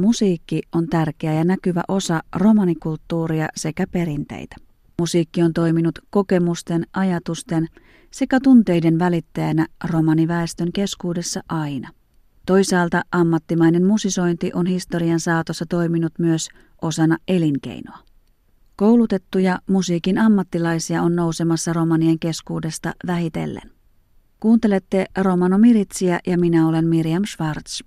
musiikki on tärkeä ja näkyvä osa romanikulttuuria sekä perinteitä. Musiikki on toiminut kokemusten, ajatusten sekä tunteiden välittäjänä romaniväestön keskuudessa aina. Toisaalta ammattimainen musisointi on historian saatossa toiminut myös osana elinkeinoa. Koulutettuja musiikin ammattilaisia on nousemassa romanien keskuudesta vähitellen. Kuuntelette Romano Miritsiä ja minä olen Miriam Schwartz.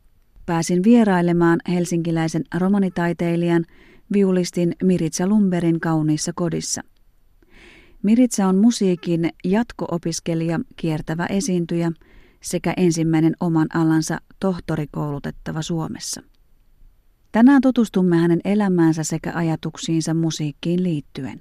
Pääsin vierailemaan helsinkiläisen romanitaiteilijan, viulistin Miritza Lundbergin kauniissa kodissa. Miritza on musiikin jatko-opiskelija, kiertävä esiintyjä sekä ensimmäinen oman alansa tohtorikoulutettava Suomessa. Tänään tutustumme hänen elämäänsä sekä ajatuksiinsa musiikkiin liittyen.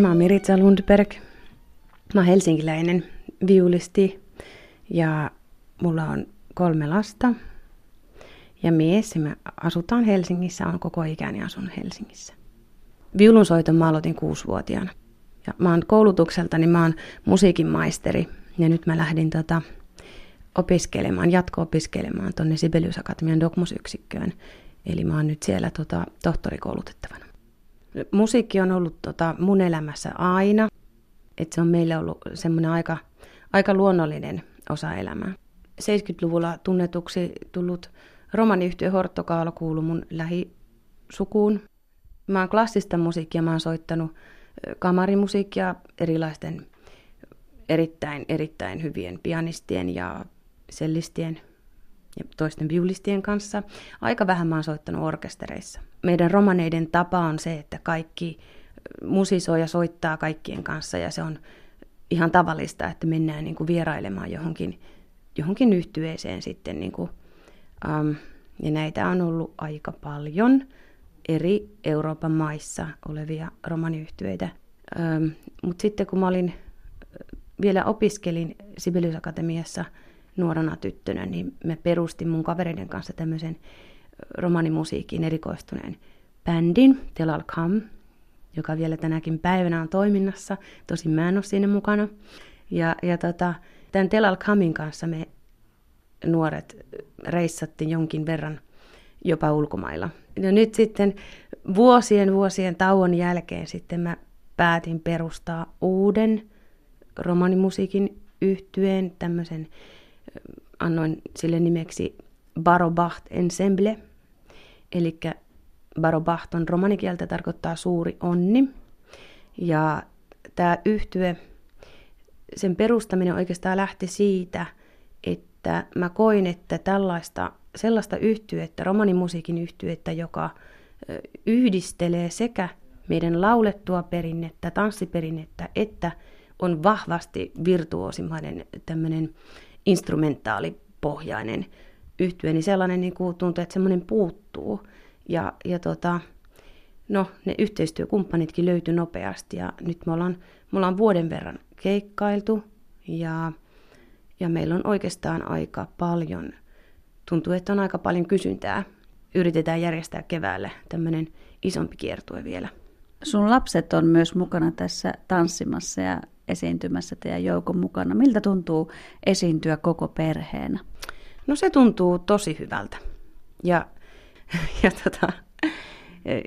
Mä oon Miritza Lundberg. Mä oon helsinkiläinen viulisti ja mulla on 3 lasta ja mies. Me asutaan Helsingissä, on koko ikäni asunut Helsingissä. Viulunsoiton mä aloitin 6-vuotiaana. Ja mä oon koulutukseltani, mä oon musiikin maisteri ja nyt mä lähdin jatko-opiskelemaan tonne Sibelius Akatemian DocMus-yksikköön. Eli mä oon nyt siellä tohtorikoulutettavana. Musiikki on ollut mun elämässä aina, että se on meille ollut semmoinen aika luonnollinen osa elämää. 70-luvulla tunnetuksi tullut romaniyhtiö Horttokaalo kuului mun lähisukuun. Mä oon klassista musiikkia, mä oon soittanut kamarimusiikkia erilaisten erittäin hyvien pianistien ja sellistien ja toisten viulistien kanssa. Aika vähän mä oon soittanut orkestereissa. Meidän romaneiden tapa on se, että kaikki musisoi ja soittaa kaikkien kanssa ja se on ihan tavallista, että mennään niin kuin vierailemaan johonkin yhtyeeseen sitten. Niin kuin, ja näitä on ollut aika paljon eri Euroopan maissa olevia romaniyhtyeitä. Mutta sitten kun mä vielä opiskelin Sibelius Akatemiassa nuorana tyttönä, niin mä perustin mun kavereiden kanssa tämmöisen romanimusiikkiin erikoistuneen bändin, Tel Al-Kam, joka vielä tänäkin päivänä on toiminnassa. Tosin mä en ole siinä mukana. Ja tämän Tel Al-Kamin kanssa me nuoret reissattiin jonkin verran jopa ulkomailla. Ja nyt sitten vuosien tauon jälkeen sitten mä päätin perustaa uuden romanimusiikin yhtyeen, tämmöisen annoin sille nimeksi Baro Baht Ensemble, eli Baro Baht on romanikieltä, tarkoittaa suuri onni. Ja tämä yhtye, sen perustaminen oikeastaan lähti siitä, että mä koin, että sellaista yhtyettä, romanimusiikin yhtyettä, joka yhdistelee sekä meidän laulettua perinnettä, tanssiperinnettä, että on vahvasti virtuoosimainen tämmöinen instrumentaalipohjainen yhtye, niin sellainen niin kuin tuntuu, että semmoinen puuttuu. Ja ne yhteistyökumppanitkin löytyi nopeasti ja nyt me ollaan vuoden verran keikkailtu ja meillä on oikeastaan aika paljon, tuntuu, että on aika paljon kysyntää. Yritetään järjestää keväällä tämmöinen isompi kiertue vielä. Sun lapset on myös mukana tässä tanssimassa ja esiintymässä teidän joukon mukana. Miltä tuntuu esiintyä koko perheenä? No se tuntuu tosi hyvältä. Ja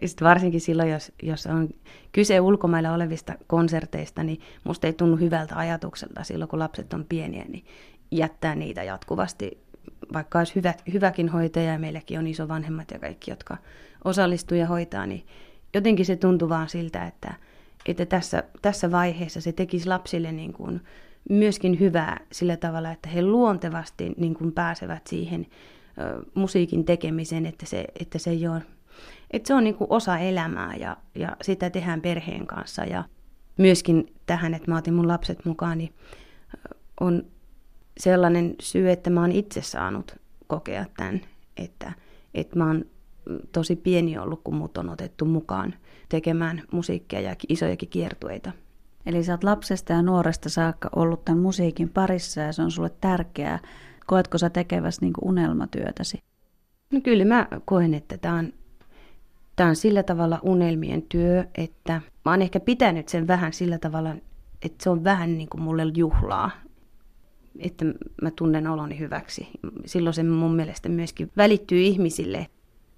sit varsinkin silloin, jos on kyse ulkomailla olevista konserteista, niin musta ei tunnu hyvältä ajatukselta silloin, kun lapset on pieniä, niin jättää niitä jatkuvasti. Vaikka olisi hyväkin hoitaja ja meilläkin on isovanhemmat ja kaikki, jotka osallistuu ja hoitaa, niin jotenkin se tuntuu vaan siltä, että tässä vaiheessa se tekisi lapsille niin kuin myöskin hyvää sillä tavalla, että he luontevasti niin kuin pääsevät siihen musiikin tekemiseen, että se ei ole, että se on niin kuin osa elämää ja sitä tehdään perheen kanssa. Ja myöskin tähän, että mä otin mun lapset mukaan, niin on sellainen syy, että mä oon itse saanut kokea tämän, että mä oon tosi pieni ollut, kun mut on otettu mukaan tekemään musiikkia ja isojakin kiertueita. Eli sä oot lapsesta ja nuoresta saakka ollut tämän musiikin parissa ja se on sulle tärkeää. Koetko sä tekeväsi niin kuin unelmatyötäsi? No kyllä mä koen, että tämä on sillä tavalla unelmien työ, että mä oon ehkä pitänyt sen vähän sillä tavalla, että se on vähän niin kuin mulle juhlaa, että mä tunnen oloni hyväksi. Silloin se mun mielestä myöskin välittyy ihmisille.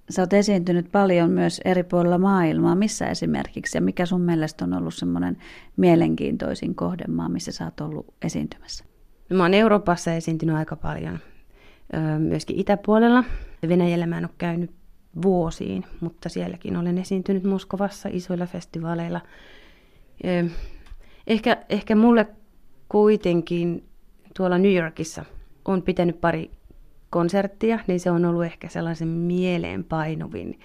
Sä oot esiintynyt paljon myös eri puolilla maailmaa, missä esimerkiksi, ja mikä sun mielestä on ollut semmoinen mielenkiintoisin kohdemaa, missä sä oot ollut esiintymässä? No, mä oon Euroopassa esiintynyt aika paljon, myöskin itäpuolella. Venäjällä mä en ole käynyt vuosiin, mutta sielläkin olen esiintynyt Moskovassa isoilla festivaaleilla. Ehkä mulle kuitenkin tuolla New Yorkissa on pitänyt pari konserttia, niin se on ollut ehkä sellaisen mieleenpainuvin.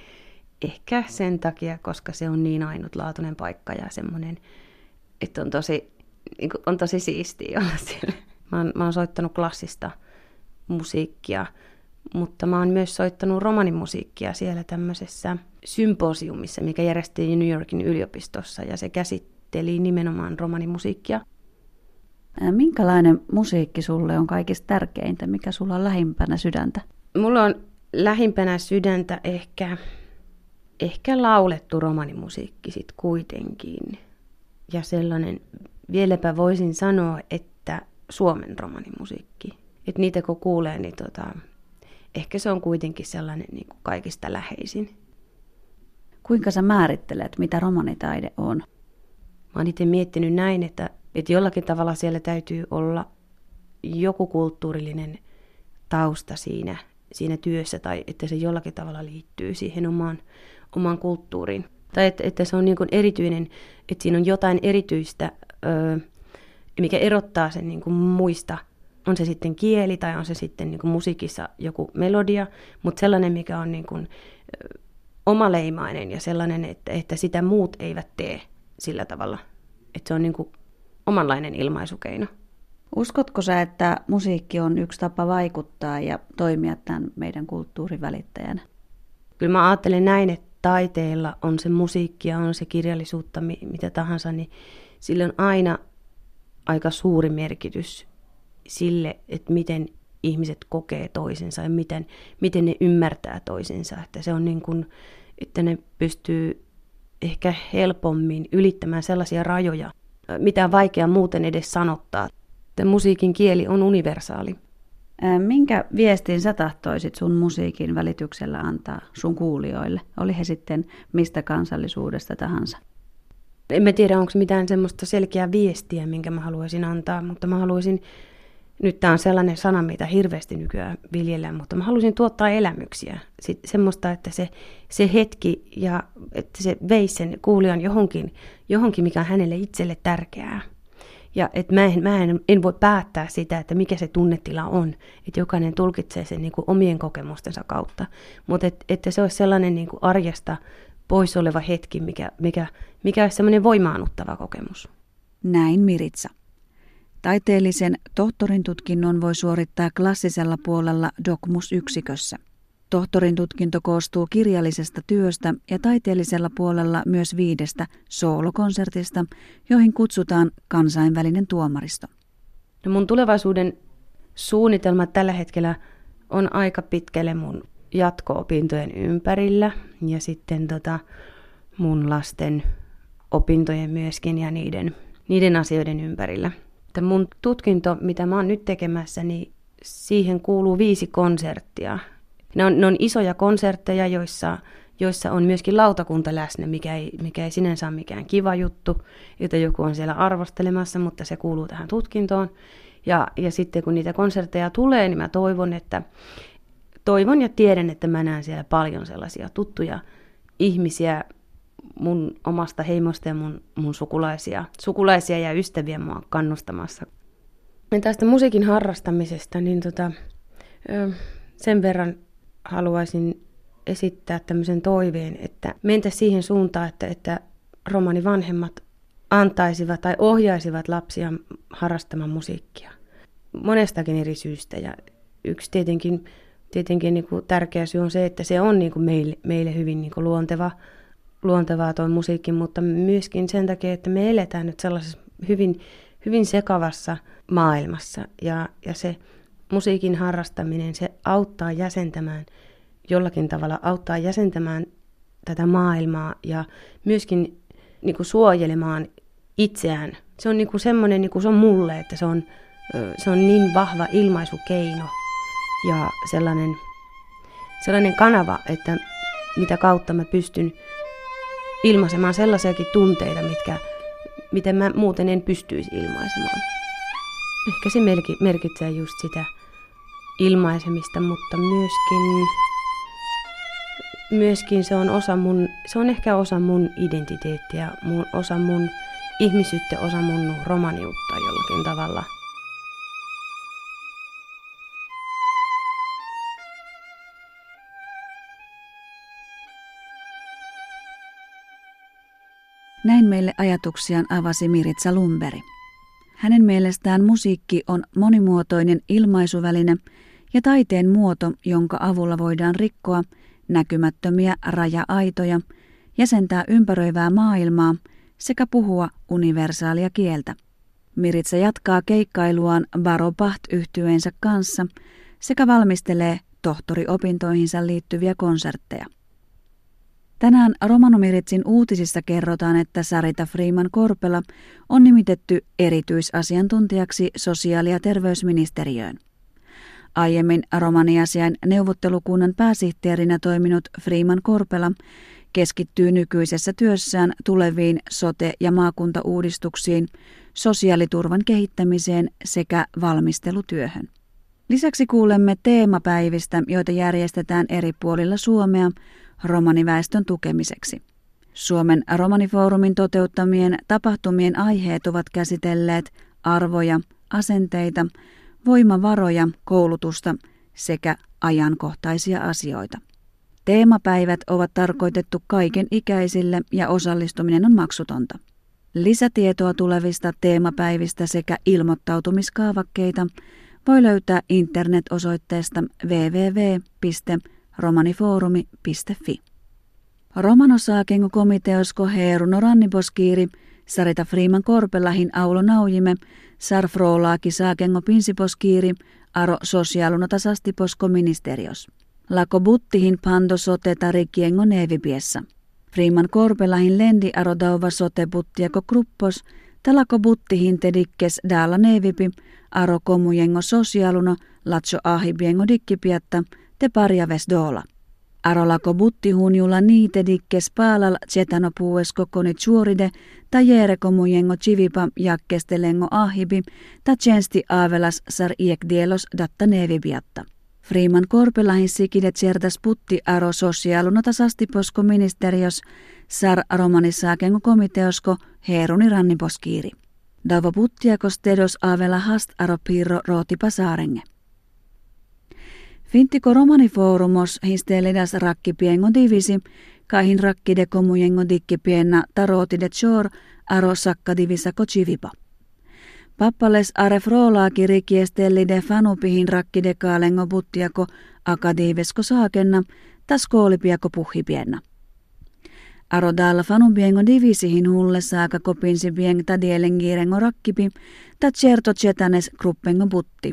Ehkä sen takia, koska se on niin ainutlaatuinen paikka ja semmoinen, että on tosi siistiä olla siellä. Mä oon soittanut klassista musiikkia, mutta mä oon myös soittanut romanimusiikkia siellä tämmöisessä symposiumissa, mikä järjestettiin New Yorkin yliopistossa, ja se käsitteli nimenomaan romanimusiikkia. Minkälainen musiikki sulle on kaikista tärkeintä, mikä sulla on lähimpänä sydäntä? Mulla on lähimpänä sydäntä ehkä laulettu romanimusiikki sitten kuitenkin. Ja sellainen, vieläpä voisin sanoa, että Suomen romanimusiikki. Että niitä kun kuulee, niin ehkä se on kuitenkin sellainen niin kuin kaikista läheisin. Kuinka sä määrittelet, mitä romanitaide on? Mä oon itse miettinyt näin, että jollakin tavalla siellä täytyy olla joku kulttuurillinen tausta siinä työssä, tai että se jollakin tavalla liittyy siihen omaan kulttuuriin. Tai että se on niin kuin erityinen, että siinä on jotain erityistä, mikä erottaa sen niin kuin muista. On se sitten kieli tai on se sitten niin kuin musiikissa joku melodia, mutta sellainen, mikä on niin kuin omaleimainen ja sellainen, että sitä muut eivät tee sillä tavalla. Että se on niin kuin omanlainen ilmaisukeino. Uskotko sä, että musiikki on yksi tapa vaikuttaa ja toimia tämän meidän kulttuurin välittäjänä? Kyllä mä ajattelen näin, että taiteella on se musiikkia, on se kirjallisuutta, mitä tahansa, niin sillä on aina aika suuri merkitys sille, että miten ihmiset kokee toisensa ja miten ne ymmärtää toisensa. Että se on niin kuin, että ne pystyy ehkä helpommin ylittämään sellaisia rajoja, mitä on vaikea muuten edes sanottaa. Että musiikin kieli on universaali. Minkä viestin sä tahtoisit sun musiikin välityksellä antaa sun kuulijoille? Oli he sitten mistä kansallisuudesta tahansa? En mä tiedä, onko mitään semmoista selkeää viestiä, minkä mä haluaisin antaa, mutta mä haluaisin, nyt tää on sellainen sana, mitä hirveästi nykyään viljellään, mutta mä haluaisin tuottaa elämyksiä. Semmoista, että se hetki ja että se veisi sen kuulijan johonkin, mikä on hänelle itselle tärkeää. Ja että mä en voi päättää sitä, että mikä se tunnetila on, että jokainen tulkitsee sen niin kuin omien kokemustensa kautta. Mutta että se olisi sellainen niin kuin arjesta pois oleva hetki, mikä olisi sellainen voimaannuttava kokemus. Näin Miritza. Taiteellisen tohtorintutkinnon voi suorittaa klassisella puolella DocMus-yksikössä. Tohtorintutkinto koostuu kirjallisesta työstä ja taiteellisella puolella myös 5 soolokonsertista, joihin kutsutaan kansainvälinen tuomaristo. No mun tulevaisuuden suunnitelma tällä hetkellä on aika pitkälle mun jatko-opintojen ympärillä ja sitten mun lasten opintojen myöskin ja niiden asioiden ympärillä. Että mun tutkinto, mitä mä oon nyt tekemässä, niin siihen kuuluu 5 konserttia. Ne on isoja konsertteja, joissa on myöskin lautakunta läsnä, mikä ei sinänsä ole mikään kiva juttu, jota joku on siellä arvostelemassa, mutta se kuuluu tähän tutkintoon. Ja sitten kun niitä konsertteja tulee, niin mä toivon ja tiedän, että mä näen siellä paljon sellaisia tuttuja ihmisiä, mun omasta heimosta ja mun sukulaisia ja ystäviä mua kannustamassa. Ja tästä musiikin harrastamisesta, niin sen verran haluaisin esittää tämmöisen toiveen, että mentäisiin siihen suuntaan, että romanivanhemmat antaisivat tai ohjaisivat lapsia harrastamaan musiikkia. Monestakin eri syystä, ja yksi tietenkin niin kuin tärkeä syy on se, että se on niin kuin meille hyvin niin kuin luontevaa tuo musiikki, mutta myöskin sen takia, että me eletään nyt sellaisessa hyvin, hyvin sekavassa maailmassa ja se musiikin harrastaminen, se auttaa jäsentämään, jollakin tavalla auttaa jäsentämään tätä maailmaa ja myöskin niin kuin suojelemaan itseään. Se on niin kuin semmoinen, niin kuin se on mulle, että se on niin vahva ilmaisukeino ja sellainen kanava, että mitä kautta mä pystyn ilmaisemaan sellaisiakin tunteita, mitä mä muuten en pystyisi ilmaisemaan. Ehkä se merkitsee just sitä ilmaisemista, mutta myöskin se on ehkä osa mun identiteettiä, osa mun ihmisyyttä, osa mun romaniutta jollakin tavalla. Näin meille ajatuksiaan avasi Miritza Lundberg. Hänen mielestään musiikki on monimuotoinen ilmaisuväline ja taiteen muoto, jonka avulla voidaan rikkoa näkymättömiä raja-aitoja, jäsentää ympäröivää maailmaa sekä puhua universaalia kieltä. Miritza jatkaa keikkailuaan Baro Baht-yhtyeensä kanssa sekä valmistelee tohtoriopintoihinsa liittyviä konsertteja. Tänään Romanomiritsin uutisissa kerrotaan, että Sarita Friman-Korpela on nimitetty erityisasiantuntijaksi sosiaali- ja terveysministeriöön. Aiemmin romaniasiain neuvottelukunnan pääsihteerinä toiminut Friman-Korpela keskittyy nykyisessä työssään tuleviin sote- ja maakuntauudistuksiin, sosiaaliturvan kehittämiseen sekä valmistelutyöhön. Lisäksi kuulemme teemapäivistä, joita järjestetään eri puolilla Suomea romaniväestön tukemiseksi. Suomen Romanifoorumin toteuttamien tapahtumien aiheet ovat käsitelleet arvoja, asenteita, voimavaroja, koulutusta sekä ajankohtaisia asioita. Teemapäivät ovat tarkoitettu kaiken ikäisille ja osallistuminen on maksutonta. Lisätietoa tulevista teemapäivistä sekä ilmoittautumiskaavakkeita voi löytää internet-osoitteesta www.romanifoorumi.fi. Romanosaakengo komiteosko heeruno ranniposkiiri, Sarita Friman-Korpelahin aulo naujime, sarfroolaaki saakengo pinsiposkiiri, aro sosiaaluno tasastiposko ministerios. Lako buttihin pando sote tarikiengo neevipiessä. Friman-Korpelahin lendi aro dauva sote buttiako gruppos, talako buttihin tedikkes daala neevipi, aro komujengo sosiaaluno, latso ahibiengo dikkipiatta, te parja vesdoola. Arolako buttihunjula niite dikkes paalal tsetano puues kokoni tsuoride, ta jereko mujengo chivipa jakkestellengo ahibi, ta tsensti aavelas sar iekdielos datta nevibiatta. Friman-Korpelahin sikide tsertas putti aro sosiaaluna tasastiposko ministerios, sar romanisaakengo komiteosko heeruni ranniposkiiri. Davo puttiakos tedos aavela hast aro pirro rootipa saarenge. Fintiko romanifoorumos histeelidas rakkipiengo divisi, kaihin rakkide komujengo dikkipienna tarootide chor aro sakka divisako chivipa. Pappales are froolaaki rikiesteellide fanupihin rakkide kaalengo buttiako akadiivesko saakenna, tas koolipiako puhipienna. Aro daalla fanupiengo divisihin hulle saaka kopinsi pieng tadielengiirengo rakkipi, ta certo chetanes gruppengo butti.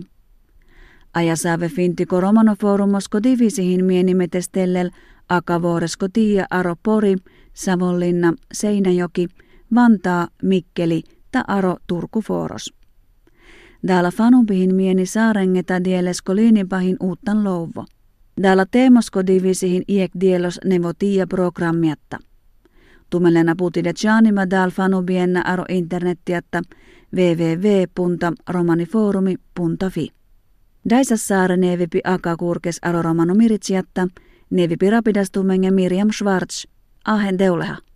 Ajasaave fintiko romanoforumosko divisihin mienimetestellel akavoresko tiia aro Pori, Savonlinna, Seinäjoki, Vantaa, Mikkeli ta aro Turku-fooros. Daala fanupihin mieni saarengeta dielesko liinipahin uuttan louvo. Daala teemosko divisihin iek dielos nevo tiia programmiatta. Tumelena putide jaanima daal fanubienna aro internettiatta www.romanifoorumi.fi. Daisa saare nevipi akakurkes aro romano miritsijatta, nevipi rapidastumenge Miriam Schwartz, ahen deuleha.